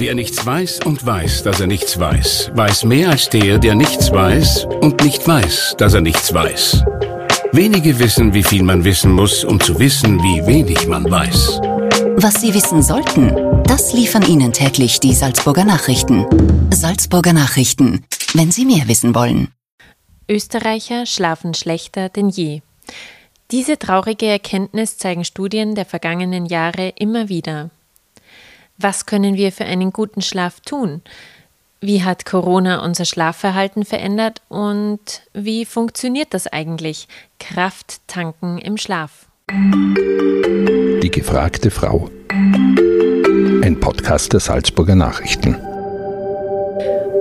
Wer nichts weiß und weiß, dass er nichts weiß, weiß mehr als der, der nichts weiß und nicht weiß, dass er nichts weiß. Wenige wissen, wie viel man wissen muss, um zu wissen, wie wenig man weiß. Was Sie wissen sollten, das liefern Ihnen täglich die Salzburger Nachrichten. Salzburger Nachrichten, wenn Sie mehr wissen wollen. Österreicher schlafen schlechter denn je. Diese traurige Erkenntnis zeigen Studien der vergangenen Jahre immer wieder. Was können wir für einen guten Schlaf tun? Wie hat Corona unser Schlafverhalten verändert und wie funktioniert das eigentlich? Kraft tanken im Schlaf. Die gefragte Frau. Ein Podcast der Salzburger Nachrichten.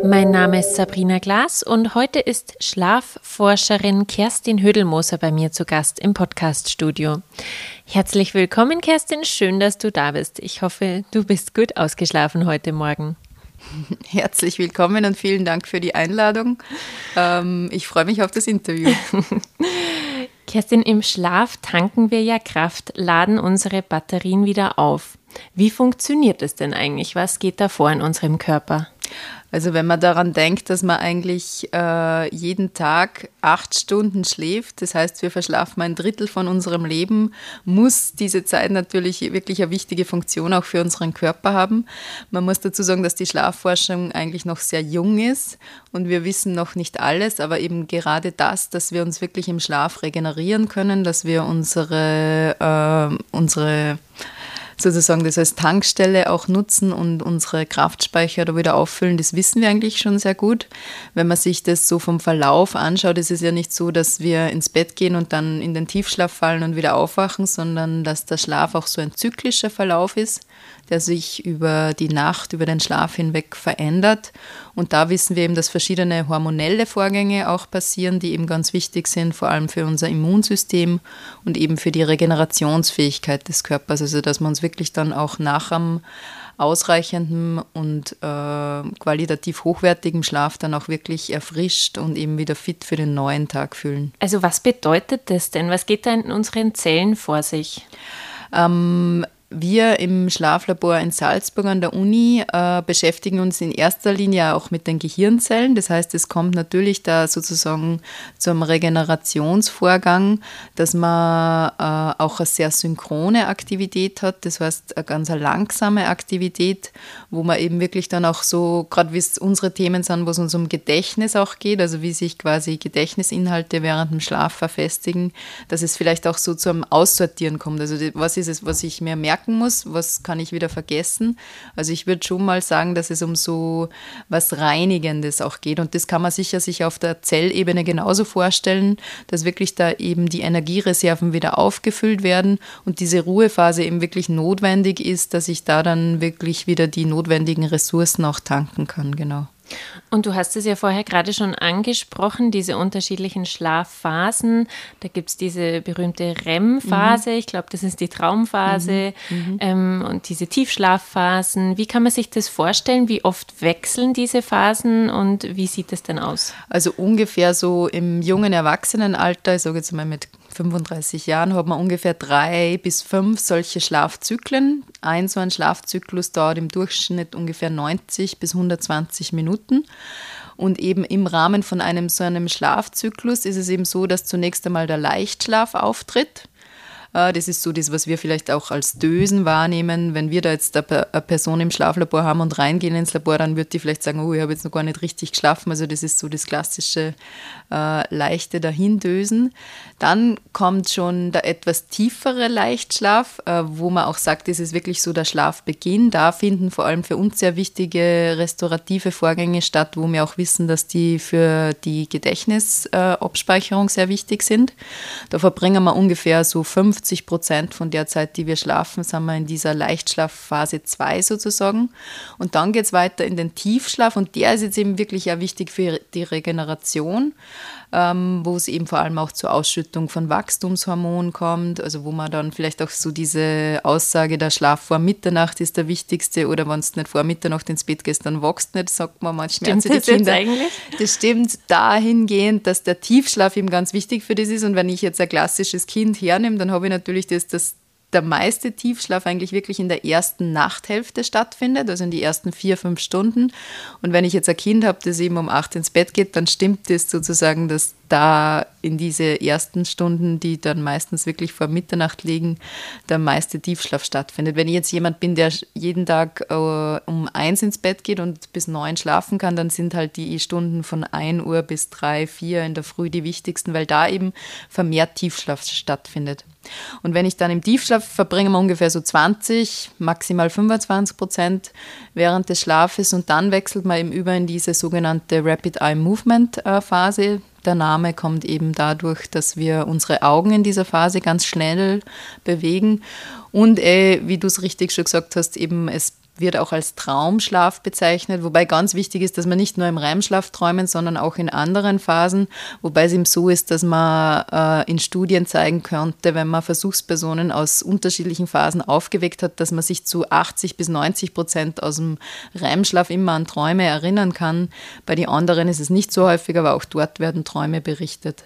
Mein Name ist Sabrina Glas und heute ist Schlafforscherin Kerstin Hödelmoser bei mir zu Gast im Podcaststudio. Herzlich willkommen, Kerstin. Schön, dass du da bist. Ich hoffe, du bist gut ausgeschlafen heute Morgen. Herzlich willkommen und vielen Dank für die Einladung. Ich freue mich auf das Interview. Kerstin, im Schlaf tanken wir ja Kraft, laden unsere Batterien wieder auf. Wie funktioniert es denn eigentlich? Was geht da vor in unserem Körper? Also wenn man daran denkt, dass man eigentlich jeden Tag 8 Stunden schläft, das heißt, wir verschlafen 1/3 von unserem Leben, muss diese Zeit natürlich wirklich eine wichtige Funktion auch für unseren Körper haben. Man muss dazu sagen, dass die Schlafforschung eigentlich noch sehr jung ist und wir wissen noch nicht alles, aber eben gerade das, dass wir uns wirklich im Schlaf regenerieren können, dass wir unsere sozusagen das als Tankstelle auch nutzen und unsere Kraftspeicher da wieder auffüllen, das wissen wir eigentlich schon sehr gut. Wenn man sich das so vom Verlauf anschaut, ist es ja nicht so, dass wir ins Bett gehen und dann in den Tiefschlaf fallen und wieder aufwachen, sondern dass der Schlaf auch so ein zyklischer Verlauf ist, der sich über die Nacht, über den Schlaf hinweg verändert. Und da wissen wir eben, dass verschiedene hormonelle Vorgänge auch passieren, die eben ganz wichtig sind, vor allem für unser Immunsystem und eben für die Regenerationsfähigkeit des Körpers, also dass wir uns wirklich dann auch nach einem ausreichenden und qualitativ hochwertigen Schlaf dann auch wirklich erfrischt und eben wieder fit für den neuen Tag fühlen. Also was bedeutet das denn? Was geht da in unseren Zellen vor sich? Wir im Schlaflabor in Salzburg an der Uni beschäftigen uns in erster Linie auch mit den Gehirnzellen. Das heißt, es kommt natürlich da sozusagen zum Regenerationsvorgang, dass man auch eine sehr synchrone Aktivität hat. Das heißt, eine ganz langsame Aktivität, wo man eben wirklich dann auch so, gerade wie es unsere Themen sind, wo es uns um Gedächtnis auch geht, also wie sich quasi Gedächtnisinhalte während dem Schlaf verfestigen, dass es vielleicht auch so zum Aussortieren kommt. Also was ist es, was ich mir merken muss, was kann ich wieder vergessen. Also ich würde schon mal sagen, dass es um so was Reinigendes auch geht. Und das kann man sicher sich auf der Zellebene genauso vorstellen, dass wirklich da eben die Energiereserven wieder aufgefüllt werden und diese Ruhephase eben wirklich notwendig ist, dass ich da dann wirklich wieder die notwendigen Ressourcen auch tanken kann, genau. Und du hast es ja vorher gerade schon angesprochen, diese unterschiedlichen Schlafphasen. Da gibt es diese berühmte REM-Phase, ich glaube, das ist die Traumphase, und diese Tiefschlafphasen. Wie kann man sich das vorstellen? Wie oft wechseln diese Phasen und wie sieht das denn aus? Also ungefähr so im jungen Erwachsenenalter, ich sage jetzt mal mit 35 Jahren, hat man ungefähr 3 bis 5 solche Schlafzyklen. So ein Schlafzyklus dauert im Durchschnitt ungefähr 90 bis 120 Minuten. Und eben im Rahmen von so einem Schlafzyklus ist es eben so, dass zunächst einmal der Leichtschlaf auftritt. Das ist so das, was wir vielleicht auch als Dösen wahrnehmen. Wenn wir da jetzt eine Person im Schlaflabor haben und reingehen ins Labor, dann wird die vielleicht sagen, oh, ich habe jetzt noch gar nicht richtig geschlafen. Also das ist so das klassische leichte Dahindösen. Dann kommt schon der etwas tiefere Leichtschlaf, wo man auch sagt, das ist wirklich so der Schlafbeginn. Da finden vor allem für uns sehr wichtige restaurative Vorgänge statt, wo wir auch wissen, dass die für die Gedächtnisabspeicherung sehr wichtig sind. Da verbringen wir ungefähr so 50% von der Zeit, die wir schlafen, sind wir in dieser Leichtschlafphase 2 sozusagen. Und dann geht es weiter in den Tiefschlaf und der ist jetzt eben wirklich auch wichtig für die Regeneration, wo es eben vor allem auch zur Ausschüttung von Wachstumshormonen kommt, also wo man dann vielleicht auch so diese Aussage, der Schlaf vor Mitternacht ist der wichtigste oder wenn du nicht vor Mitternacht ins Bett gehst, dann wachst du nicht, sagt man manchmal zu den Kindern. Eigentlich? Das stimmt dahingehend, dass der Tiefschlaf eben ganz wichtig für das ist und wenn ich jetzt ein klassisches Kind hernehme, dann habe ich natürlich das der meiste Tiefschlaf eigentlich wirklich in der ersten Nachthälfte stattfindet, also in die ersten 4-5 Stunden. Und wenn ich jetzt ein Kind habe, das eben um 8 ins Bett geht, dann stimmt es sozusagen, dass da in diese ersten Stunden, die dann meistens wirklich vor Mitternacht liegen, der meiste Tiefschlaf stattfindet. Wenn ich jetzt jemand bin, der jeden Tag um 1 ins Bett geht und bis 9 schlafen kann, dann sind halt die Stunden von 1 Uhr bis 3-4 in der Früh die wichtigsten, weil da eben vermehrt Tiefschlaf stattfindet. Und wenn ich dann im Tiefschlaf verbringe, wir ungefähr so 20, maximal 25% während des Schlafes, und dann wechselt man eben über in diese sogenannte Rapid Eye Movement Phase. Der Name kommt eben dadurch, dass wir unsere Augen in dieser Phase ganz schnell bewegen und wie du es richtig schon gesagt hast, eben es wird auch als Traumschlaf bezeichnet, wobei ganz wichtig ist, dass man nicht nur im REM-Schlaf träumen, sondern auch in anderen Phasen, wobei es eben so ist, dass man in Studien zeigen könnte, wenn man Versuchspersonen aus unterschiedlichen Phasen aufgeweckt hat, dass man sich zu 80-90% aus dem REM-Schlaf immer an Träume erinnern kann. Bei den anderen ist es nicht so häufig, aber auch dort werden Träume berichtet.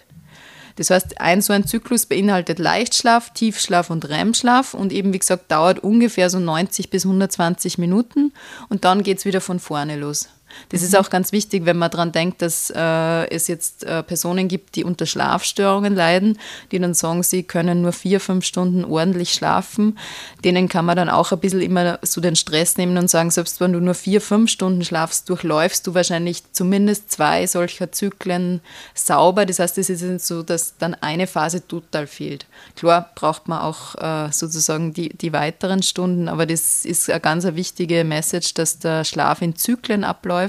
Das heißt, so ein Zyklus beinhaltet Leichtschlaf, Tiefschlaf und REM-Schlaf und eben, wie gesagt, dauert ungefähr so 90-120 Minuten und dann geht es wieder von vorne los. Das ist auch ganz wichtig, wenn man daran denkt, dass es jetzt Personen gibt, die unter Schlafstörungen leiden, die dann sagen, sie können nur 4-5 Stunden ordentlich schlafen. Denen kann man dann auch ein bisschen immer so den Stress nehmen und sagen, selbst wenn du nur 4-5 Stunden schlafst, durchläufst du wahrscheinlich zumindest 2 solcher Zyklen sauber. Das heißt, es ist nicht so, dass dann eine Phase total fehlt. Klar braucht man auch sozusagen die weiteren Stunden, aber das ist eine ganz wichtige Message, dass der Schlaf in Zyklen abläuft.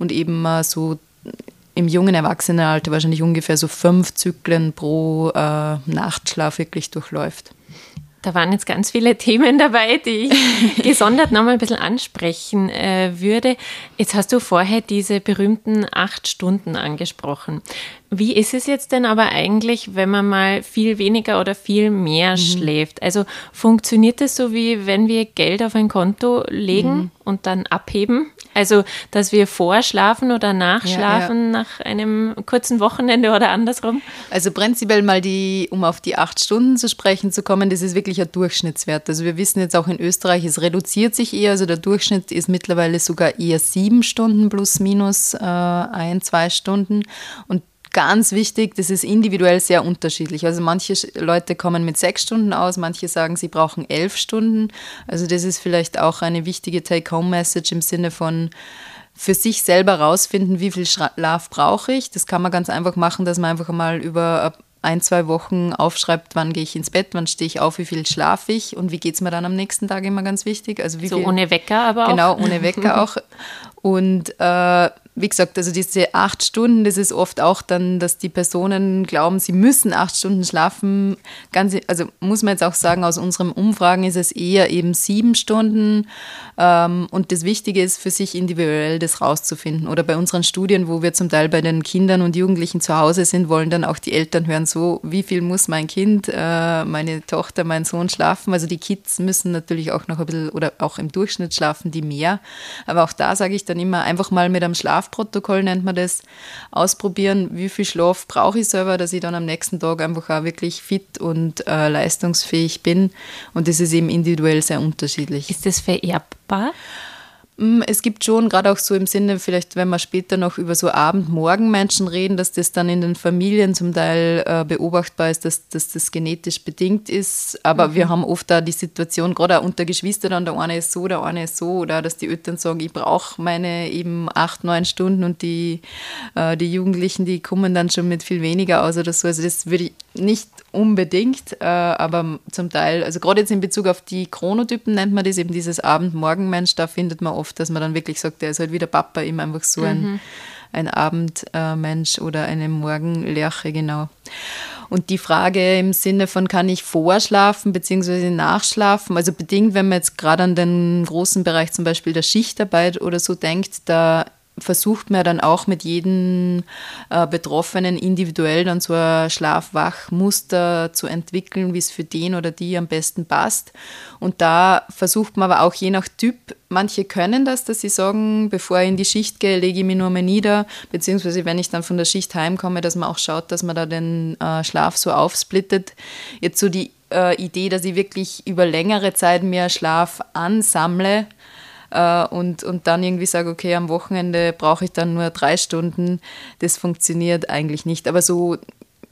Und eben so im jungen Erwachsenenalter wahrscheinlich ungefähr so 5 Zyklen pro Nachtschlaf wirklich durchläuft. Da waren jetzt ganz viele Themen dabei, die ich gesondert nochmal ein bisschen ansprechen würde. Jetzt hast du vorher diese berühmten 8 Stunden angesprochen. Wie ist es jetzt denn aber eigentlich, wenn man mal viel weniger oder viel mehr schläft? Also funktioniert das so, wie wenn wir Geld auf ein Konto legen und dann abheben? Also, dass wir vorschlafen oder nachschlafen nach einem kurzen Wochenende oder andersrum? Also prinzipiell mal, um auf die 8 Stunden zu sprechen zu kommen, das ist wirklich ein Durchschnittswert. Also wir wissen jetzt auch in Österreich, es reduziert sich eher. Also der Durchschnitt ist mittlerweile sogar eher 7 Stunden plus minus 1-2 Stunden. Und ganz wichtig, das ist individuell sehr unterschiedlich. Also manche Leute kommen mit 6 Stunden aus, manche sagen, sie brauchen 11 Stunden. Also das ist vielleicht auch eine wichtige Take-Home-Message im Sinne von für sich selber rausfinden, wie viel Schlaf brauche ich. Das kann man ganz einfach machen, dass man einfach mal über 1-2 Wochen aufschreibt, wann gehe ich ins Bett, wann stehe ich auf, wie viel schlafe ich und wie geht es mir dann am nächsten Tag, immer ganz wichtig. Also wie so viel, ohne Wecker aber auch. Genau, ohne Wecker auch. Und wie gesagt, also diese 8 Stunden, das ist oft auch dann, dass die Personen glauben, sie müssen 8 Stunden schlafen. Also muss man jetzt auch sagen, aus unseren Umfragen ist es eher eben 7 Stunden. Und das Wichtige ist, für sich individuell das rauszufinden. Oder bei unseren Studien, wo wir zum Teil bei den Kindern und Jugendlichen zu Hause sind, wollen dann auch die Eltern hören, so wie viel muss mein Kind, meine Tochter, mein Sohn schlafen. Also die Kids müssen natürlich auch noch ein bisschen, oder auch im Durchschnitt schlafen die mehr. Aber auch da sage ich dann immer, einfach mal mit einem Schlafprotokoll nennt man das, ausprobieren, wie viel Schlaf brauche ich selber, dass ich dann am nächsten Tag einfach auch wirklich fit und leistungsfähig bin. Und das ist eben individuell sehr unterschiedlich. Ist das vererbbar? Es gibt schon, gerade auch so im Sinne, vielleicht wenn wir später noch über so Abend-Morgen-Menschen reden, dass das dann in den Familien zum Teil beobachtbar ist, dass das genetisch bedingt ist. Aber wir haben oft da die Situation, gerade auch unter Geschwistern, der eine ist so, oder dass die Eltern sagen, ich brauche meine eben 8-9 Stunden und die Jugendlichen, die kommen dann schon mit viel weniger aus oder so. Also das würde ich nicht unbedingt, aber zum Teil, also gerade jetzt in Bezug auf die Chronotypen nennt man das eben, dieses Abend-Morgen-Mensch, da findet man oft, dass man dann wirklich sagt, der ist halt wie der Papa, eben einfach so ein Abendmensch oder eine Morgenlerche, genau. Und die Frage im Sinne von, kann ich vorschlafen bzw. nachschlafen? Also bedingt, wenn man jetzt gerade an den großen Bereich zum Beispiel der Schichtarbeit oder so denkt, da versucht man dann auch mit jedem Betroffenen individuell dann so ein Schlaf-Wach-Muster zu entwickeln, wie es für den oder die am besten passt. Und da versucht man aber auch je nach Typ, manche können das, dass sie sagen, bevor ich in die Schicht gehe, lege ich mich nur mal nieder, beziehungsweise wenn ich dann von der Schicht heimkomme, dass man auch schaut, dass man da den Schlaf so aufsplittet. Jetzt so die Idee, dass ich wirklich über längere Zeit mehr Schlaf ansammle und dann irgendwie sage, okay, am Wochenende brauche ich dann nur 3 Stunden. Das funktioniert eigentlich nicht. Aber so,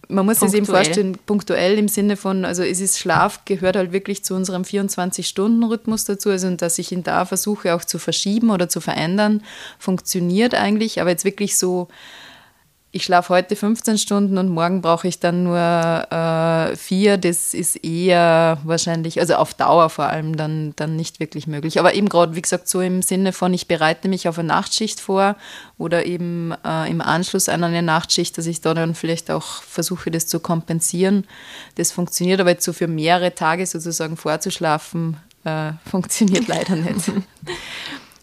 man muss sich eben vorstellen, punktuell im Sinne von, also es ist Schlaf, gehört halt wirklich zu unserem 24-Stunden-Rhythmus dazu, also dass ich ihn da versuche auch zu verschieben oder zu verändern, funktioniert eigentlich, aber jetzt wirklich so, ich schlafe heute 15 Stunden und morgen brauche ich dann nur 4, das ist eher wahrscheinlich, also auf Dauer vor allem, dann nicht wirklich möglich. Aber eben gerade, wie gesagt, so im Sinne von, ich bereite mich auf eine Nachtschicht vor oder eben im Anschluss an eine Nachtschicht, dass ich da dann vielleicht auch versuche, das zu kompensieren. Das funktioniert, aber jetzt so für mehrere Tage sozusagen vorzuschlafen, funktioniert leider nicht.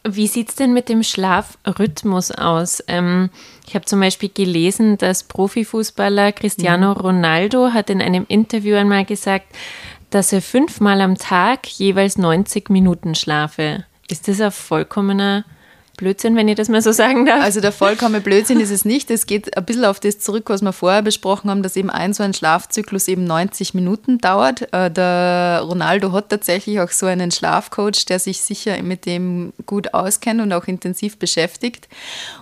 Wie sieht es denn mit dem Schlafrhythmus aus? Ich habe zum Beispiel gelesen, dass Profifußballer Cristiano Ronaldo hat in einem Interview einmal gesagt, dass er 5-mal am Tag jeweils 90 Minuten schlafe. Ist das ein vollkommener Blödsinn, wenn ich das mal so sagen darf? Also der vollkommene Blödsinn ist es nicht. Es geht ein bisschen auf das zurück, was wir vorher besprochen haben, dass eben so ein Schlafzyklus eben 90 Minuten dauert. Der Ronaldo hat tatsächlich auch so einen Schlafcoach, der sich sicher mit dem gut auskennt und auch intensiv beschäftigt.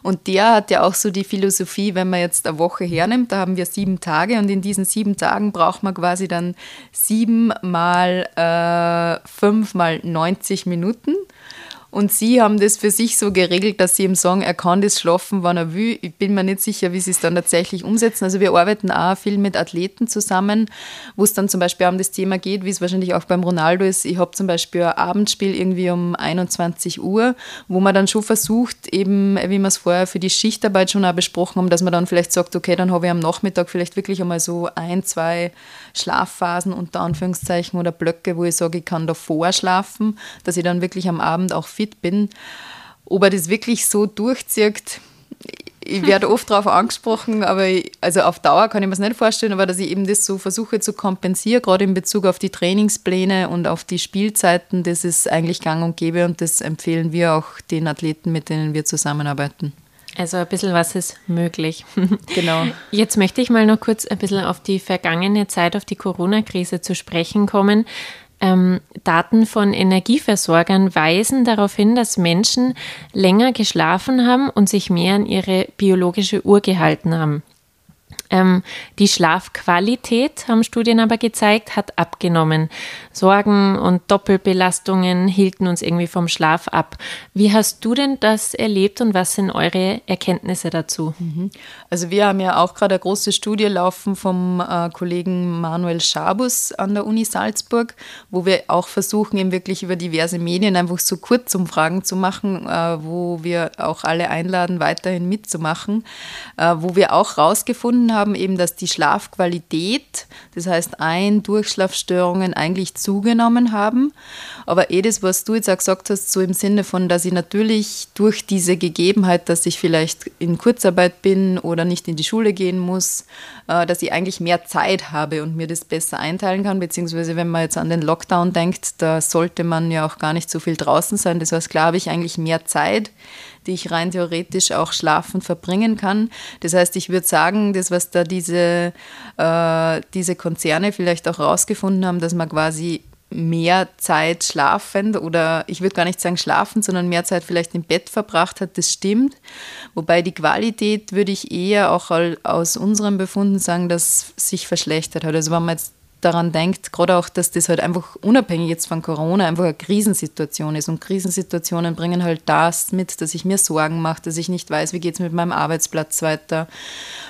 Und der hat ja auch so die Philosophie, wenn man jetzt eine Woche hernimmt, da haben wir 7 Tage und in diesen 7 Tagen braucht man quasi dann 7 mal 5 mal 90 Minuten. Und sie haben das für sich so geregelt, dass sie ihm sagen, er kann das schlafen, wann er will. Ich bin mir nicht sicher, wie sie es dann tatsächlich umsetzen. Also wir arbeiten auch viel mit Athleten zusammen, wo es dann zum Beispiel um das Thema geht, wie es wahrscheinlich auch beim Ronaldo ist. Ich habe zum Beispiel ein Abendspiel irgendwie um 21 Uhr, wo man dann schon versucht, eben, wie wir es vorher für die Schichtarbeit schon auch besprochen haben, dass man dann vielleicht sagt, okay, dann habe ich am Nachmittag vielleicht wirklich einmal so 1, 2 Schlafphasen unter Anführungszeichen oder Blöcke, wo ich sage, ich kann davor schlafen, dass ich dann wirklich am Abend auch fit bin. Ob er das wirklich so durchzieht, ich werde oft darauf angesprochen, aber also auf Dauer kann ich mir das nicht vorstellen, aber dass ich eben das so versuche zu kompensieren, gerade in Bezug auf die Trainingspläne und auf die Spielzeiten, das ist eigentlich gang und gäbe und das empfehlen wir auch den Athleten, mit denen wir zusammenarbeiten. Also ein bisschen was ist möglich. Genau. Jetzt möchte ich mal noch kurz ein bisschen auf die vergangene Zeit, auf die Corona-Krise zu sprechen kommen. Daten von Energieversorgern weisen darauf hin, dass Menschen länger geschlafen haben und sich mehr an ihre biologische Uhr gehalten haben. Die Schlafqualität, haben Studien aber gezeigt, hat abgenommen. Sorgen und Doppelbelastungen hielten uns irgendwie vom Schlaf ab. Wie hast du denn das erlebt und was sind eure Erkenntnisse dazu? Also wir haben ja auch gerade eine große Studie laufen vom Kollegen Manuel Schabus an der Uni Salzburg, wo wir auch versuchen, eben wirklich über diverse Medien einfach so Kurzumfragen zu machen, wo wir auch alle einladen, weiterhin mitzumachen, wo wir auch rausgefunden haben, eben, dass die Schlafqualität, das heißt Durchschlafstörungen eigentlich zugenommen haben. Aber das, was du jetzt auch gesagt hast, so im Sinne von, dass ich natürlich durch diese Gegebenheit, dass ich vielleicht in Kurzarbeit bin oder nicht in die Schule gehen muss, dass ich eigentlich mehr Zeit habe und mir das besser einteilen kann, beziehungsweise wenn man jetzt an den Lockdown denkt, da sollte man ja auch gar nicht so viel draußen sein. Das heißt, klar habe ich eigentlich mehr Zeit, die ich rein theoretisch auch schlafend verbringen kann. Das heißt, ich würde sagen, das, was da diese Konzerne vielleicht auch rausgefunden haben, dass man quasi mehr Zeit schlafend oder ich würde gar nicht sagen schlafend, sondern mehr Zeit vielleicht im Bett verbracht hat, das stimmt. Wobei die Qualität würde ich eher auch aus unserem Befunden sagen, dass sich verschlechtert hat. Also wenn man jetzt daran denkt, gerade auch, dass das halt einfach unabhängig jetzt von Corona einfach eine Krisensituation ist. Und Krisensituationen bringen halt das mit, dass ich mir Sorgen mache, dass ich nicht weiß, wie geht es mit meinem Arbeitsplatz weiter,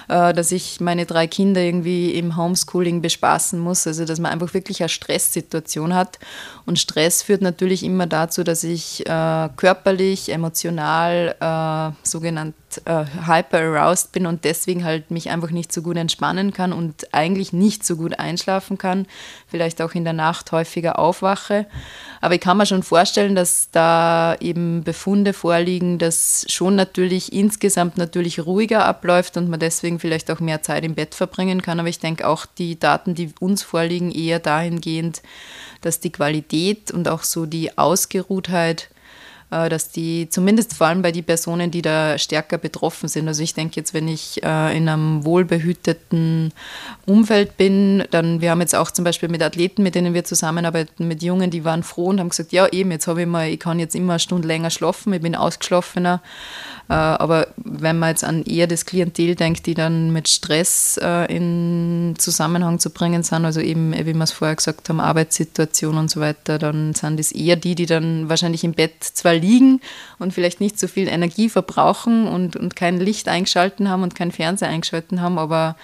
dass ich meine 3 Kinder irgendwie im Homeschooling bespaßen muss. Also dass man einfach wirklich eine Stresssituation hat. Und Stress führt natürlich immer dazu, dass ich körperlich, emotional sogenannt hyper-aroused bin und deswegen halt mich einfach nicht so gut entspannen kann und eigentlich nicht so gut einschlafen kann, vielleicht auch in der Nacht häufiger aufwache. Aber ich kann mir schon vorstellen, dass da eben Befunde vorliegen, dass schon natürlich insgesamt natürlich ruhiger abläuft und man deswegen vielleicht auch mehr Zeit im Bett verbringen kann. Aber ich denke auch die Daten, die uns vorliegen, eher dahingehend, dass die Qualität und auch so die Ausgeruhtheit dass die zumindest vor allem bei den Personen, die da stärker betroffen sind. Also ich denke jetzt, wenn ich in einem wohlbehüteten Umfeld bin, dann, wir haben jetzt auch zum Beispiel mit Athleten, mit denen wir zusammenarbeiten, mit Jungen, die waren froh und haben gesagt, ja eben, jetzt habe ich mal, ich kann jetzt immer eine Stunde länger schlafen, ich bin ausgeschlafener. Aber wenn man jetzt an eher das Klientel denkt, die dann mit Stress in Zusammenhang zu bringen sind, also eben, wie wir es vorher gesagt haben, Arbeitssituation und so weiter, dann sind es eher die, die dann wahrscheinlich im Bett zwar liegen und vielleicht nicht so viel Energie verbrauchen und kein Licht eingeschalten haben und kein Fernseher eingeschalten haben, aber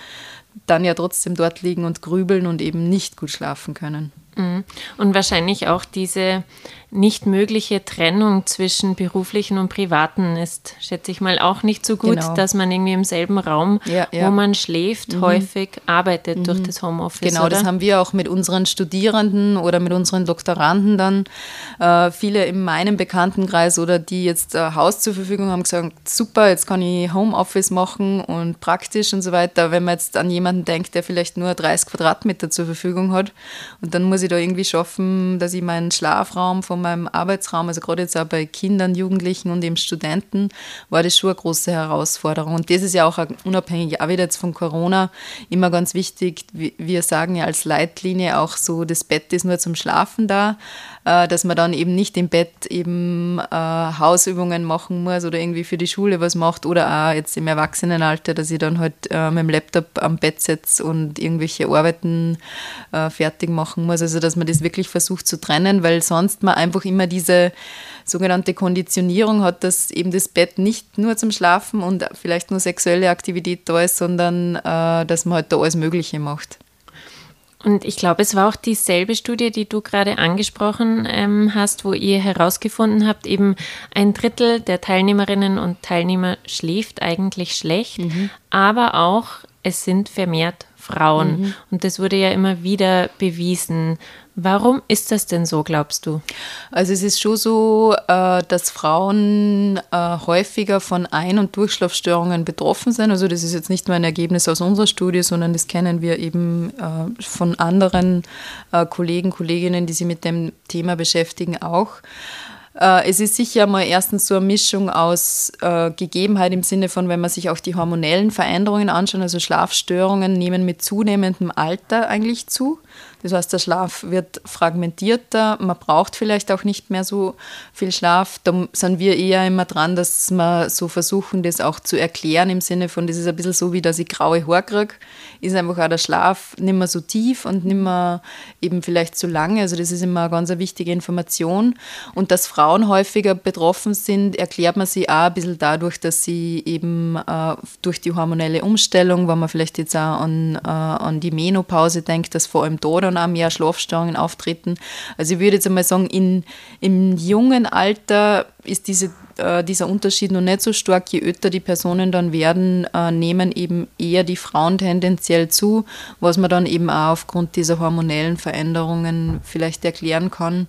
dann ja trotzdem dort liegen und grübeln und eben nicht gut schlafen können. Und wahrscheinlich auch diese nicht mögliche Trennung zwischen beruflichen und privaten ist, schätze ich mal, auch nicht so gut, genau, dass man irgendwie im selben Raum, wo man schläft, häufig arbeitet durch das Homeoffice. Genau, oder? Das haben wir auch mit unseren Studierenden oder mit unseren Doktoranden dann. Viele in meinem Bekanntenkreis oder die jetzt Haus zur Verfügung haben, gesagt, super, jetzt kann ich Homeoffice machen und praktisch und so weiter. Wenn man jetzt an jemanden denkt, der vielleicht nur 30 Quadratmeter zur Verfügung hat und dann muss ich da irgendwie schaffen, dass ich meinen Schlafraum vom meinem Arbeitsraum, also gerade jetzt auch bei Kindern, Jugendlichen und eben Studenten, war das schon eine große Herausforderung. Und das ist ja auch unabhängig, auch wieder jetzt von Corona, immer ganz wichtig. Wir sagen ja als Leitlinie auch so, das Bett ist nur zum Schlafen da, dass man dann eben nicht im Bett eben Hausübungen machen muss oder irgendwie für die Schule was macht oder auch jetzt im Erwachsenenalter, dass ich dann halt mit dem Laptop am Bett sitze und irgendwelche Arbeiten fertig machen muss. Also dass man das wirklich versucht zu trennen, weil sonst man einfach immer diese sogenannte Konditionierung hat, dass eben das Bett nicht nur zum Schlafen und vielleicht nur sexuelle Aktivität da ist, sondern dass man halt da alles Mögliche macht. Und ich glaube, es war auch dieselbe Studie, die du gerade angesprochen hast, wo ihr herausgefunden habt, eben 1/3 der Teilnehmerinnen und Teilnehmer schläft eigentlich schlecht, aber auch es sind vermehrt Frauen. Und das wurde ja immer wieder bewiesen. Warum ist das denn so, glaubst du? Also es ist schon so, dass Frauen häufiger von Ein- und Durchschlafstörungen betroffen sind. Also das ist jetzt nicht nur ein Ergebnis aus unserer Studie, sondern das kennen wir eben von anderen Kollegen, Kolleginnen, die sich mit dem Thema beschäftigen, auch. Es ist sicher mal erstens so eine Mischung aus Gegebenheit im Sinne von, wenn man sich auch die hormonellen Veränderungen anschaut, also Schlafstörungen nehmen mit zunehmendem Alter eigentlich zu. Das heißt, der Schlaf wird fragmentierter, man braucht vielleicht auch nicht mehr so viel Schlaf. Da sind wir eher immer dran, dass wir so versuchen, das auch zu erklären im Sinne von, das ist ein bisschen so, wie dass ich graue Haare kriege, ist einfach auch der Schlaf nicht mehr so tief und nicht mehr eben vielleicht so lange. Also das ist immer eine ganz wichtige Information. Und dass Frauen häufiger betroffen sind, erklärt man sie auch ein bisschen dadurch, dass sie eben durch die hormonelle Umstellung, wenn man vielleicht jetzt auch an die Menopause denkt, dass vor allem da dann auch mehr Schlafstörungen auftreten. Also ich würde jetzt einmal sagen, im jungen Alter ist dieser Unterschied noch nicht so stark. Je älter die Personen dann werden, nehmen eben eher die Frauen tendenziell zu, was man dann eben auch aufgrund dieser hormonellen Veränderungen vielleicht erklären kann.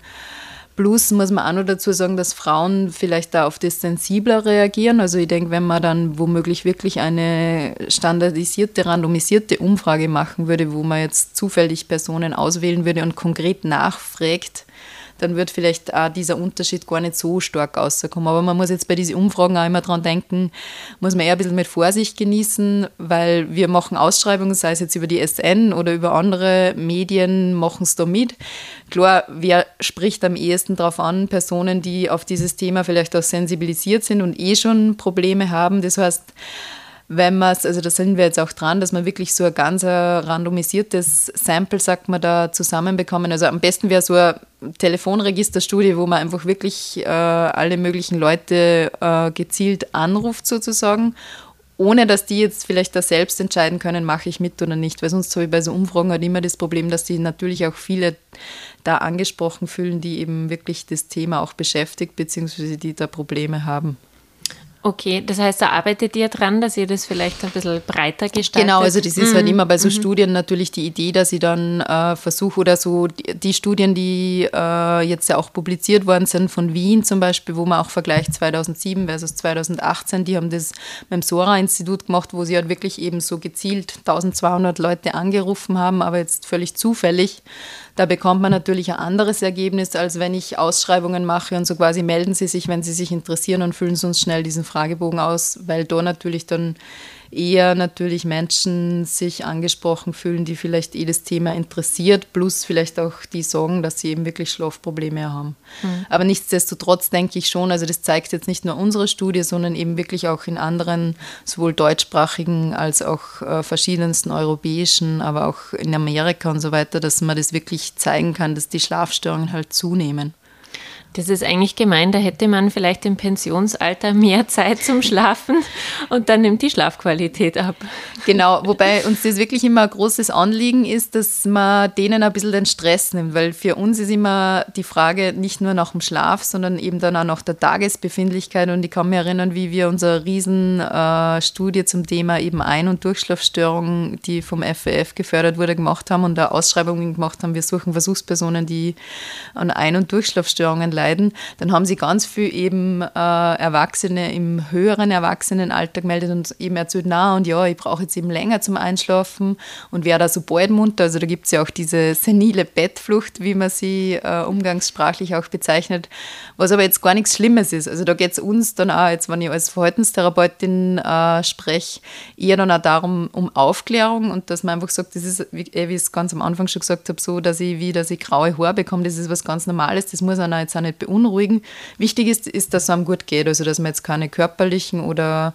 Plus muss man auch noch dazu sagen, dass Frauen vielleicht da auf das sensibler reagieren. Also ich denke, wenn man dann womöglich wirklich eine standardisierte, randomisierte Umfrage machen würde, wo man jetzt zufällig Personen auswählen würde und konkret nachfragt, dann wird vielleicht auch dieser Unterschied gar nicht so stark rauskommen. Aber man muss jetzt bei diesen Umfragen auch immer dran denken, muss man eher ein bisschen mit Vorsicht genießen, weil wir machen Ausschreibungen, sei es jetzt über die SN oder über andere Medien, machen es da mit. Klar, wer spricht am ehesten darauf an? Personen, die auf dieses Thema vielleicht auch sensibilisiert sind und schon Probleme haben. Das heißt, wenn man es, also da sind wir jetzt auch dran, dass man wirklich so ein ganz randomisiertes Sample, sagt man, da zusammenbekommen. Also am besten wäre so eine Telefonregisterstudie, wo man einfach wirklich alle möglichen Leute gezielt anruft sozusagen, ohne dass die jetzt vielleicht da selbst entscheiden können, mache ich mit oder nicht. Weil sonst habe ich bei so Umfragen halt immer das Problem, dass die natürlich auch viele da angesprochen fühlen, die eben wirklich das Thema auch beschäftigt, beziehungsweise die da Probleme haben. Okay, das heißt, da arbeitet ihr dran, dass ihr das vielleicht ein bisschen breiter gestaltet? Genau, also das ist halt immer bei so Studien natürlich die Idee, dass ich dann versuche oder so die Studien, die jetzt ja auch publiziert worden sind von Wien zum Beispiel, wo man auch vergleicht 2007 versus 2018, die haben das beim Sora-Institut gemacht, wo sie halt wirklich eben so gezielt 1200 Leute angerufen haben, aber jetzt völlig zufällig. Da bekommt man natürlich ein anderes Ergebnis, als wenn ich Ausschreibungen mache und so quasi melden Sie sich, wenn Sie sich interessieren und füllen Sie uns schnell diesen Fragebogen aus, weil da natürlich dann eher natürlich Menschen sich angesprochen fühlen, die vielleicht das Thema interessiert, plus vielleicht auch die sagen, dass sie eben wirklich Schlafprobleme haben. Mhm. Aber nichtsdestotrotz denke ich schon, also das zeigt jetzt nicht nur unsere Studie, sondern eben wirklich auch in anderen, sowohl deutschsprachigen als auch verschiedensten europäischen, aber auch in Amerika und so weiter, dass man das wirklich zeigen kann, dass die Schlafstörungen halt zunehmen. Das ist eigentlich gemein, da hätte man vielleicht im Pensionsalter mehr Zeit zum Schlafen und dann nimmt die Schlafqualität ab. Genau, wobei uns das wirklich immer ein großes Anliegen ist, dass man denen ein bisschen den Stress nimmt, weil für uns ist immer die Frage nicht nur nach dem Schlaf, sondern eben dann auch nach der Tagesbefindlichkeit und ich kann mich erinnern, wie wir unsere Riesenstudie zum Thema eben Ein- und Durchschlafstörungen, die vom FWF gefördert wurde, gemacht haben und da Ausschreibungen gemacht haben, wir suchen Versuchspersonen, die an Ein- und Durchschlafstörungen leiden. Dann haben sie ganz viel eben Erwachsene im höheren Erwachsenenalter gemeldet und eben erzählt, na und ja, ich brauche jetzt eben länger zum Einschlafen und wäre da so bald munter. Also da gibt es ja auch diese senile Bettflucht, wie man sie umgangssprachlich auch bezeichnet, was aber jetzt gar nichts Schlimmes ist. Also da geht es uns dann auch, jetzt wenn ich als Verhaltenstherapeutin spreche, eher dann auch darum, um Aufklärung und dass man einfach sagt, das ist, wie ich es ganz am Anfang schon gesagt habe, so, dass ich graue Haare bekomme, das ist was ganz Normales, das muss einer jetzt auch nicht beunruhigen. Wichtig ist, dass es einem gut geht, also dass man jetzt keine körperlichen oder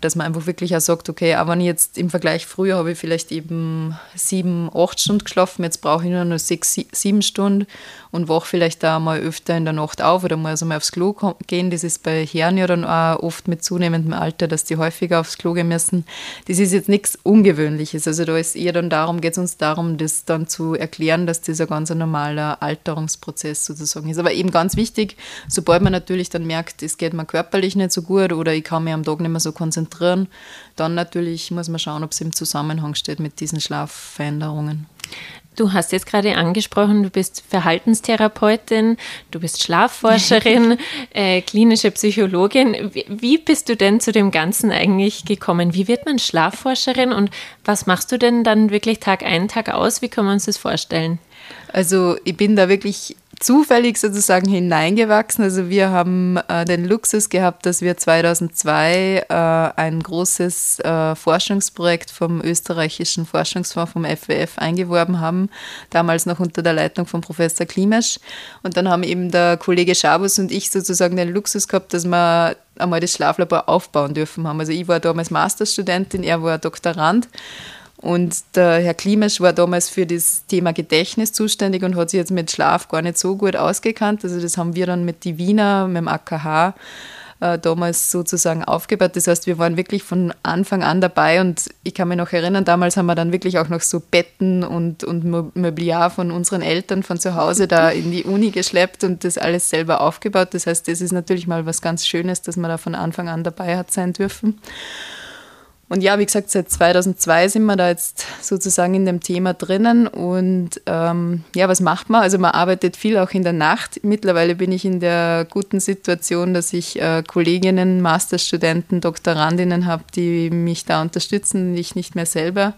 dass man einfach wirklich auch sagt, okay, aber wenn ich jetzt im Vergleich früher habe ich vielleicht eben 7, 8 Stunden geschlafen, jetzt brauche ich nur 6, 7 Stunden und wache vielleicht auch mal öfter in der Nacht auf oder muss einmal aufs Klo gehen. Das ist bei Herren ja dann auch oft mit zunehmendem Alter, dass die häufiger aufs Klo gehen müssen. Das ist jetzt nichts Ungewöhnliches. Also da ist eher dann darum, geht es uns darum, das dann zu erklären, dass das ein ganz normaler Alterungsprozess sozusagen ist. Aber eben ganz wichtig, sobald man natürlich dann merkt, es geht mir körperlich nicht so gut oder ich kann mich am Tag nicht mehr so konzentrieren, dann natürlich muss man schauen, ob es im Zusammenhang steht mit diesen Schlafveränderungen. Du hast jetzt gerade angesprochen, du bist Verhaltenstherapeutin, du bist Schlafforscherin, klinische Psychologin. Wie bist du denn zu dem Ganzen eigentlich gekommen? Wie wird man Schlafforscherin und was machst du denn dann wirklich Tag ein, Tag aus? Wie können wir uns das vorstellen? Also ich bin da wirklich zufällig sozusagen hineingewachsen. Also wir haben den Luxus gehabt, dass wir 2002 ein großes Forschungsprojekt vom österreichischen Forschungsfonds, vom FWF, eingeworben haben, damals noch unter der Leitung von Professor Klimesch. Und dann haben eben der Kollege Schabus und ich sozusagen den Luxus gehabt, dass wir einmal das Schlaflabor aufbauen dürfen haben. Also ich war damals Masterstudentin, er war Doktorand. Und der Herr Klimesch war damals für das Thema Gedächtnis zuständig und hat sich jetzt mit Schlaf gar nicht so gut ausgekannt. Also das haben wir dann mit die Wiener, mit dem AKH damals sozusagen aufgebaut. Das heißt, wir waren wirklich von Anfang an dabei und ich kann mich noch erinnern, damals haben wir dann wirklich auch noch so Betten und Mobiliar von unseren Eltern von zu Hause da in die Uni geschleppt und das alles selber aufgebaut. Das heißt, das ist natürlich mal was ganz Schönes, dass man da von Anfang an dabei hat sein dürfen. Und ja, wie gesagt, seit 2002 sind wir da jetzt sozusagen in dem Thema drinnen und ja, was macht man? Also man arbeitet viel auch in der Nacht. Mittlerweile bin ich in der guten Situation, dass ich Kolleginnen, Masterstudenten, Doktorandinnen habe, die mich da unterstützen und ich nicht mehr selber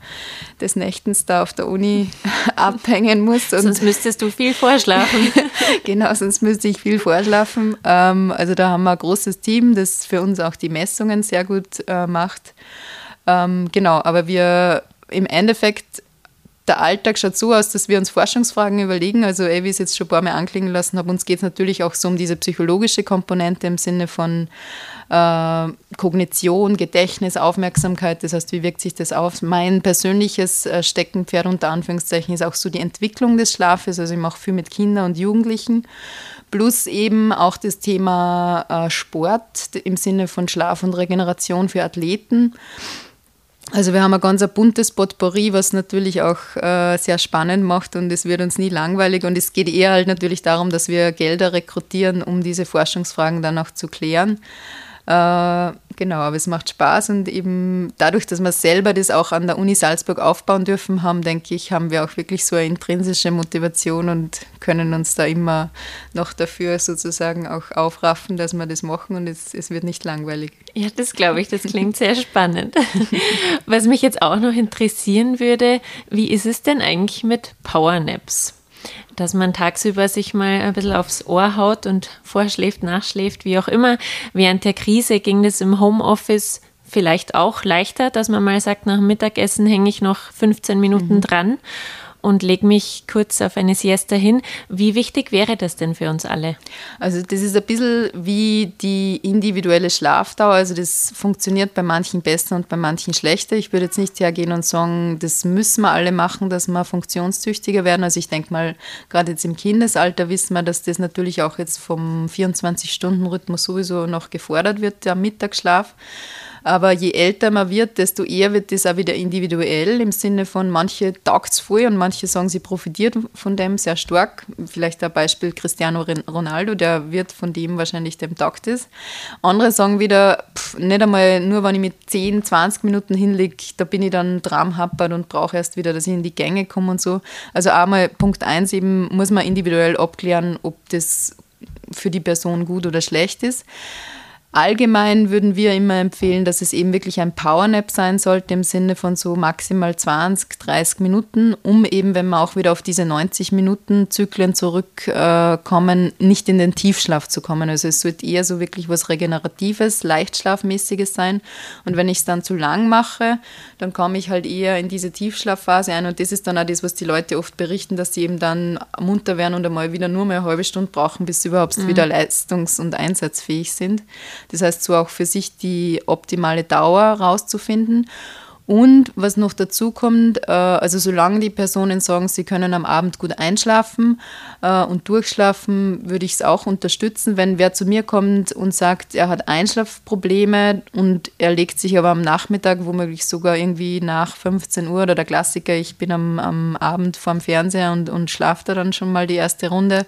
des Nächtens da auf der Uni abhängen muss. Und sonst müsstest du viel vorschlafen. Genau, sonst müsste ich viel vorschlafen. Also da haben wir ein großes Team, das für uns auch die Messungen sehr gut macht. Genau, aber wir im Endeffekt, der Alltag schaut so aus, dass wir uns Forschungsfragen überlegen. Also wie ich es jetzt schon ein paar Mal anklingen lassen habe, uns geht es natürlich auch so um diese psychologische Komponente im Sinne von Kognition, Gedächtnis, Aufmerksamkeit. Das heißt, wie wirkt sich das auf? Mein persönliches Steckenpferd unter Anführungszeichen ist auch so die Entwicklung des Schlafes. Also ich mache viel mit Kindern und Jugendlichen. Plus eben auch das Thema Sport im Sinne von Schlaf und Regeneration für Athleten. Also wir haben ein ganz buntes Potpourri, was natürlich auch sehr spannend macht und es wird uns nie langweilig und es geht eher halt natürlich darum, dass wir Gelder rekrutieren, um diese Forschungsfragen dann auch zu klären. Genau, aber es macht Spaß und eben dadurch, dass wir selber das auch an der Uni Salzburg aufbauen dürfen haben, denke ich, haben wir auch wirklich so eine intrinsische Motivation und können uns da immer noch dafür sozusagen auch aufraffen, dass wir das machen und es wird nicht langweilig. Ja, das glaube ich, das klingt sehr spannend. Was mich jetzt auch noch interessieren würde, wie ist es denn eigentlich mit Powernaps? Dass man tagsüber sich mal ein bisschen aufs Ohr haut und vorschläft, nachschläft, wie auch immer. Während der Krise ging das im Homeoffice vielleicht auch leichter, dass man mal sagt, nach dem Mittagessen hänge ich noch 15 Minuten dran und lege mich kurz auf eine Siesta hin. Wie wichtig wäre das denn für uns alle? Also das ist ein bisschen wie die individuelle Schlafdauer. Also das funktioniert bei manchen besser und bei manchen schlechter. Ich würde jetzt nicht hergehen und sagen, das müssen wir alle machen, dass wir funktionstüchtiger werden. Also ich denke mal, gerade jetzt im Kindesalter wissen wir, dass das natürlich auch jetzt vom 24-Stunden-Rhythmus sowieso noch gefordert wird, der Mittagsschlaf. Aber je älter man wird, desto eher wird das auch wieder individuell, im Sinne von manche taugt es voll und manche sagen, sie profitiert von dem sehr stark. Vielleicht ein Beispiel Cristiano Ronaldo, der wird von dem wahrscheinlich dem taugt es. Andere sagen wieder, nicht einmal, nur wenn ich mit 10, 20 Minuten hinlege, da bin ich dann dramhappert und brauche erst wieder, dass ich in die Gänge komme und so. Also einmal Punkt 1 eben, muss man individuell abklären, ob das für die Person gut oder schlecht ist. Allgemein würden wir immer empfehlen, dass es eben wirklich ein Powernap sein sollte, im Sinne von so maximal 20, 30 Minuten, um eben, wenn wir auch wieder auf diese 90-Minuten-Zyklen zurückkommen, nicht in den Tiefschlaf zu kommen. Also es sollte eher so wirklich was Regeneratives, Leichtschlafmäßiges sein. Und wenn ich es dann zu lang mache, dann komme ich halt eher in diese Tiefschlafphase ein. Und das ist dann auch das, was die Leute oft berichten, dass sie eben dann munter werden und einmal wieder nur mehr eine halbe Stunde brauchen, bis sie überhaupt wieder leistungs- und einsatzfähig sind. Das heißt, so auch für sich die optimale Dauer rauszufinden. Und was noch dazu kommt, also solange die Personen sagen, sie können am Abend gut einschlafen und durchschlafen, würde ich es auch unterstützen. Wenn wer zu mir kommt und sagt, er hat Einschlafprobleme und er legt sich aber am Nachmittag, womöglich sogar irgendwie nach 15 Uhr oder der Klassiker, ich bin am Abend vorm Fernseher und schlafe da dann schon mal die erste Runde,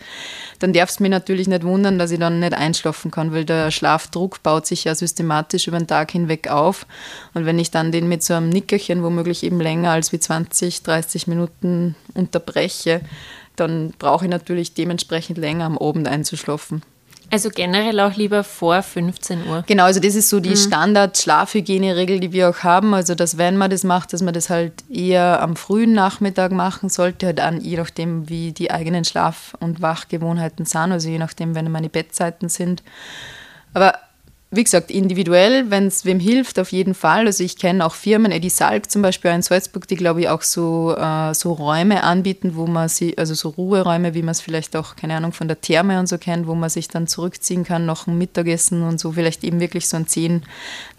dann darf es mich natürlich nicht wundern, dass ich dann nicht einschlafen kann, weil der Schlafdruck baut sich ja systematisch über den Tag hinweg auf. Und wenn ich dann den mit so einem Nickerchen womöglich eben länger als wie 20, 30 Minuten unterbreche, dann brauche ich natürlich dementsprechend länger am Abend einzuschlafen. Also generell auch lieber vor 15 Uhr. Genau, also das ist so die Standard-Schlafhygiene-Regel, die wir auch haben. Also dass wenn man das macht, dass man das halt eher am frühen Nachmittag machen sollte, halt an, je nachdem wie die eigenen Schlaf- und Wachgewohnheiten sind, also je nachdem, wenn meine Bettzeiten sind. Aber wie gesagt, individuell, wenn es wem hilft, auf jeden Fall. Also ich kenne auch Firmen, Edi Salk zum Beispiel in Salzburg, die, glaube ich, auch so Räume anbieten, wo man sich, also so Ruheräume, wie man es vielleicht auch, keine Ahnung, von der Therme und so kennt, wo man sich dann zurückziehen kann nach dem Mittagessen und so vielleicht eben wirklich so einen 10-,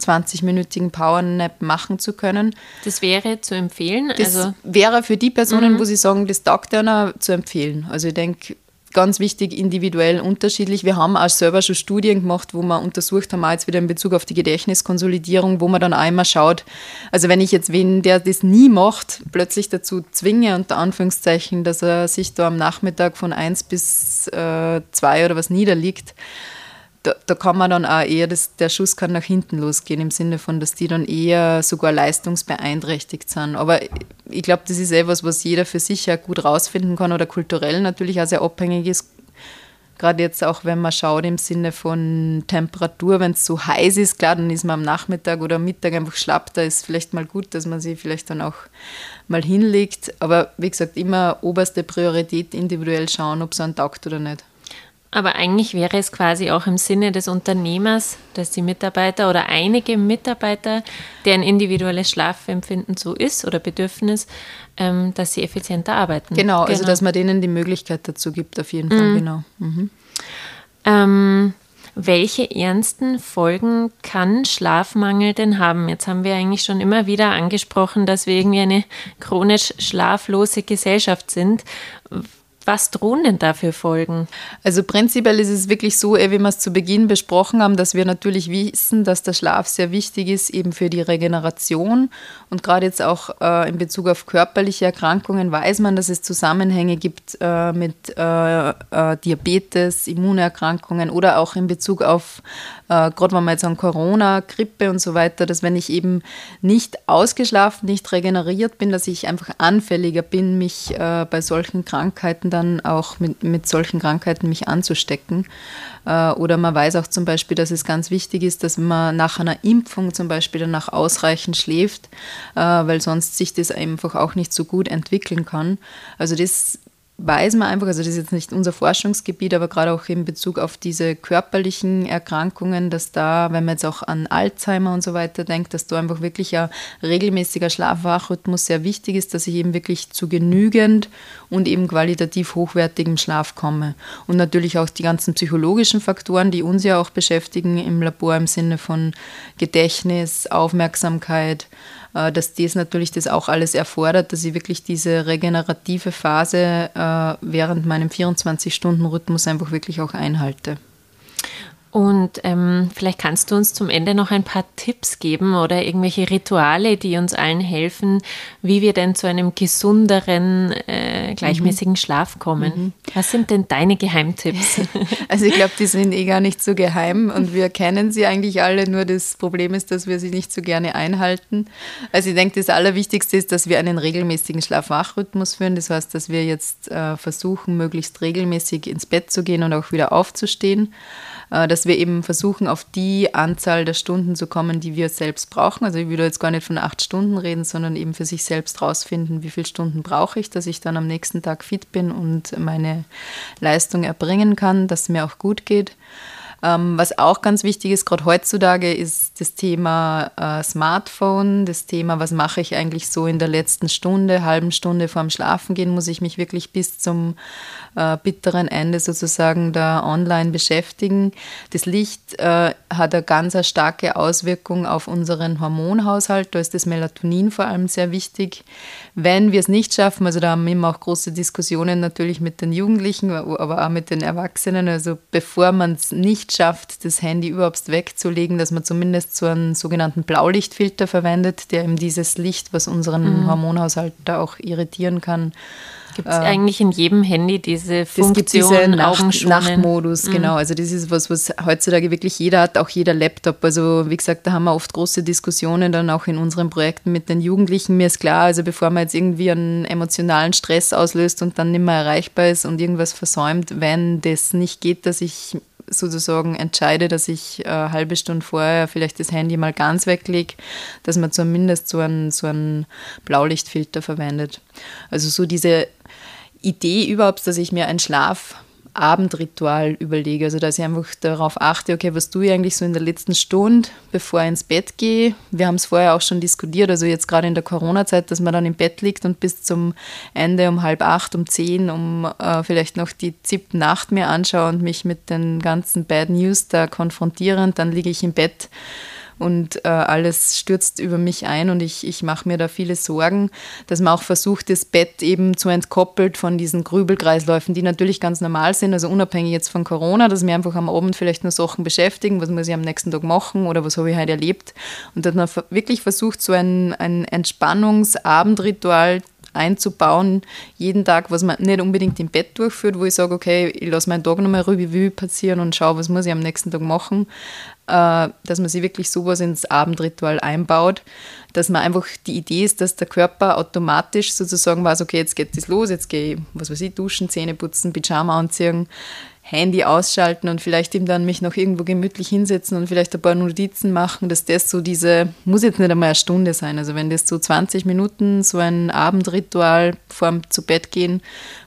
20-minütigen Powernap machen zu können. Das wäre zu empfehlen? Das wäre für die Personen, wo sie sagen, das taugt einer, zu empfehlen. Also ich denke, ganz wichtig, individuell unterschiedlich. Wir haben auch selber schon Studien gemacht, wo wir untersucht haben, auch jetzt wieder in Bezug auf die Gedächtniskonsolidierung, wo man dann auch immer schaut, also wenn ich jetzt wen, der das nie macht, plötzlich dazu zwinge, unter Anführungszeichen, dass er sich da am Nachmittag von 1 bis 2 oder was niederliegt, da kann man dann auch eher, der Schuss kann nach hinten losgehen, im Sinne von, dass die dann eher sogar leistungsbeeinträchtigt sind. Aber ich glaube, das ist etwas, was jeder für sich ja gut rausfinden kann oder kulturell natürlich auch sehr abhängig ist. Gerade jetzt auch, wenn man schaut im Sinne von Temperatur, wenn es so heiß ist, klar, dann ist man am Nachmittag oder am Mittag einfach schlapp, da ist vielleicht mal gut, dass man sich vielleicht dann auch mal hinlegt. Aber wie gesagt, immer oberste Priorität individuell schauen, ob es einen taugt oder nicht. Aber eigentlich wäre es quasi auch im Sinne des Unternehmers, dass die Mitarbeiter oder einige Mitarbeiter, deren individuelles Schlafempfinden so ist oder Bedürfnis, dass sie effizienter arbeiten. Genau, also dass man denen die Möglichkeit dazu gibt, auf jeden Fall, genau. Welche ernsten Folgen kann Schlafmangel denn haben? Jetzt haben wir eigentlich schon immer wieder angesprochen, dass wir irgendwie eine chronisch schlaflose Gesellschaft sind. Was drohen denn da für Folgen? Also prinzipiell ist es wirklich so, wie wir es zu Beginn besprochen haben, dass wir natürlich wissen, dass der Schlaf sehr wichtig ist, eben für die Regeneration. Und gerade jetzt auch in Bezug auf körperliche Erkrankungen weiß man, dass es Zusammenhänge gibt mit Diabetes, Immunerkrankungen oder auch in Bezug auf, gerade wenn wir jetzt an Corona, Grippe und so weiter, dass wenn ich eben nicht ausgeschlafen, nicht regeneriert bin, dass ich einfach anfälliger bin, mich bei solchen Krankheiten dann auch mit solchen Krankheiten mich anzustecken. Oder man weiß auch zum Beispiel, dass es ganz wichtig ist, dass man nach einer Impfung zum Beispiel danach ausreichend schläft, weil sonst sich das einfach auch nicht so gut entwickeln kann. Also das weiß man einfach, also das ist jetzt nicht unser Forschungsgebiet, aber gerade auch in Bezug auf diese körperlichen Erkrankungen, dass da, wenn man jetzt auch an Alzheimer und so weiter denkt, dass da einfach wirklich ein regelmäßiger Schlaf-Wach-Rhythmus sehr wichtig ist, dass ich eben wirklich zu genügend und eben qualitativ hochwertigem Schlaf komme. Und natürlich auch die ganzen psychologischen Faktoren, die uns ja auch beschäftigen im Labor im Sinne von Gedächtnis, Aufmerksamkeit, dass das natürlich das auch alles erfordert, dass ich wirklich diese regenerative Phase während meinem 24-Stunden-Rhythmus einfach wirklich auch einhalte. Und vielleicht kannst du uns zum Ende noch ein paar Tipps geben oder irgendwelche Rituale, die uns allen helfen, wie wir denn zu einem gesünderen, gleichmäßigen Schlaf kommen. Was sind denn deine Geheimtipps? Also ich glaube, die sind gar nicht so geheim und wir kennen sie eigentlich alle, nur das Problem ist, dass wir sie nicht so gerne einhalten. Also ich denke, das Allerwichtigste ist, dass wir einen regelmäßigen Schlaf-Wach-Rhythmus führen. Das heißt, dass wir jetzt versuchen, möglichst regelmäßig ins Bett zu gehen und auch wieder aufzustehen. Dass wir eben versuchen, auf die Anzahl der Stunden zu kommen, die wir selbst brauchen. Also ich würde jetzt gar nicht von 8 Stunden reden, sondern eben für sich selbst rausfinden, wie viele Stunden brauche ich, dass ich dann am nächsten Tag fit bin und meine Leistung erbringen kann, dass es mir auch gut geht. Was auch ganz wichtig ist, gerade heutzutage, ist das Thema Smartphone, das Thema, was mache ich eigentlich so in der letzten Stunde, halben Stunde vorm Schlafengehen, muss ich mich wirklich bis zum bitteren Ende sozusagen da online beschäftigen. Das Licht hat eine ganz starke Auswirkung auf unseren Hormonhaushalt, da ist das Melatonin vor allem sehr wichtig. Wenn wir es nicht schaffen, also da haben wir immer auch große Diskussionen natürlich mit den Jugendlichen, aber auch mit den Erwachsenen, also bevor man es nicht schafft, das Handy überhaupt wegzulegen, dass man zumindest so einen sogenannten Blaulichtfilter verwendet, der eben dieses Licht, was unseren Hormonhaushalt da auch irritieren kann. Gibt es eigentlich in jedem Handy diese Funktion, diese Nachtmodus, genau. Also das ist was heutzutage wirklich jeder hat, auch jeder Laptop. Also wie gesagt, da haben wir oft große Diskussionen dann auch in unseren Projekten mit den Jugendlichen. Mir ist klar, also bevor man jetzt irgendwie einen emotionalen Stress auslöst und dann nicht mehr erreichbar ist und irgendwas versäumt, wenn das nicht geht, dass ich sozusagen entscheide, dass ich eine halbe Stunde vorher vielleicht das Handy mal ganz weglege, dass man zumindest so einen Blaulichtfilter verwendet. Also so diese Idee überhaupt, dass ich mir ein Schlafabendritual überlege, also dass ich einfach darauf achte, okay, was tue ich eigentlich so in der letzten Stunde, bevor ich ins Bett gehe. Wir haben es vorher auch schon diskutiert, also jetzt gerade in der Corona-Zeit, dass man dann im Bett liegt und bis zum Ende um 7:30, um 10, vielleicht noch die ZIP Nacht mir anschaue und mich mit den ganzen Bad News da konfrontiere und dann liege ich im Bett. Und alles stürzt über mich ein und ich mache mir da viele Sorgen, dass man auch versucht, das Bett eben zu entkoppelt von diesen Grübelkreisläufen, die natürlich ganz normal sind, also unabhängig jetzt von Corona, dass wir einfach am Abend vielleicht nur Sachen beschäftigen, was muss ich am nächsten Tag machen oder was habe ich heute erlebt. Und dass man wirklich versucht, so ein Entspannungsabendritual einzubauen, jeden Tag, was man nicht unbedingt im Bett durchführt, wo ich sage, okay, ich lasse meinen Tag nochmal Revue passieren und schaue, was muss ich am nächsten Tag machen, dass man sich wirklich sowas ins Abendritual einbaut, dass man einfach die Idee ist, dass der Körper automatisch sozusagen weiß, okay, jetzt geht das los, jetzt gehe ich, was weiß ich, duschen, Zähne putzen, Pyjama anziehen, Handy ausschalten und vielleicht eben dann mich noch irgendwo gemütlich hinsetzen und vielleicht ein paar Notizen machen, dass das so diese, muss jetzt nicht einmal eine Stunde sein, also wenn das so 20 Minuten, so ein Abendritual vorm Zu-Bett-Gehen,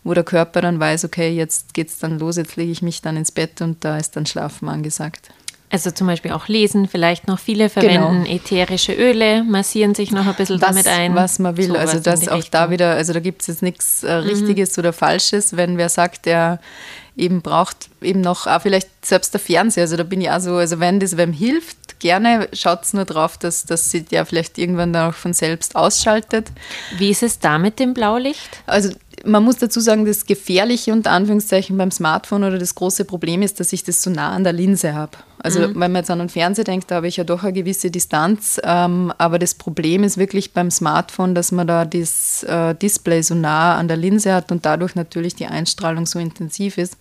wo der Körper dann weiß, okay, jetzt geht's dann los, jetzt lege ich mich dann ins Bett und da ist dann Schlafen angesagt. Also zum Beispiel auch lesen, vielleicht noch viele verwenden ätherische Öle, massieren sich noch ein bisschen damit ein. Was man will, so also das auch Richtung. Da wieder, also da gibt es jetzt nichts Richtiges oder Falsches, wenn wer sagt, der eben braucht eben noch, auch vielleicht selbst der Fernseher, also da bin ich auch so, also wenn das wem hilft, gerne schaut es nur drauf, dass sie der vielleicht irgendwann dann auch von selbst ausschaltet. Wie ist es da mit dem Blaulicht? Also Man muss dazu sagen, das Gefährliche unter Anführungszeichen beim Smartphone oder das große Problem ist, dass ich das so nah an der Linse habe. Also wenn man jetzt an den Fernseher denkt, da habe ich ja doch eine gewisse Distanz. Aber das Problem ist wirklich beim Smartphone, dass man da das Display so nah an der Linse hat und dadurch natürlich die Einstrahlung so intensiv ist.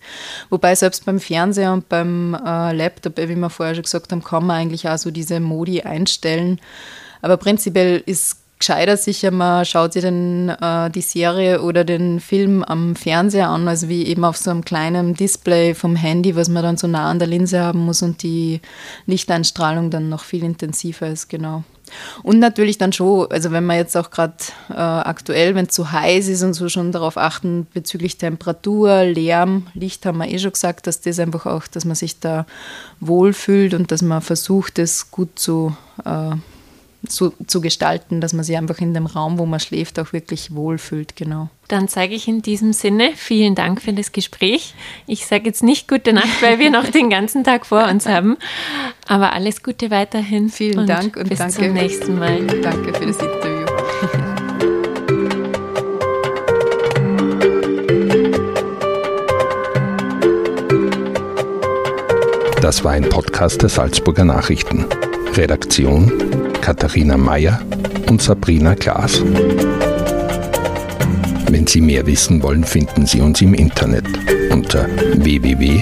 Wobei selbst beim Fernseher und beim Laptop, wie wir vorher schon gesagt haben, kann man eigentlich auch so diese Modi einstellen. Aber prinzipiell ist gescheiter sicher, man schaut sich die Serie oder den Film am Fernseher an, also wie eben auf so einem kleinen Display vom Handy, was man dann so nah an der Linse haben muss und die Lichteinstrahlung dann noch viel intensiver ist, genau. Und natürlich dann schon, also wenn man jetzt auch gerade aktuell, wenn es zu heiß ist und so, schon darauf achten bezüglich Temperatur, Lärm, Licht haben wir eh schon gesagt, dass das einfach auch, dass man sich da wohlfühlt und dass man versucht, das gut zu gestalten, dass man sich einfach in dem Raum, wo man schläft, auch wirklich wohlfühlt, genau. Dann sage ich in diesem Sinne vielen Dank für das Gespräch. Ich sage jetzt nicht gute Nacht, weil wir noch den ganzen Tag vor uns haben, aber alles Gute weiterhin. Vielen Dank und bis zum nächsten Mal. Danke für das Interview. Das war ein Podcast der Salzburger Nachrichten. Redaktion Katharina Mayer und Sabrina Glas. Wenn Sie mehr wissen wollen, finden Sie uns im Internet unter www.sn.at.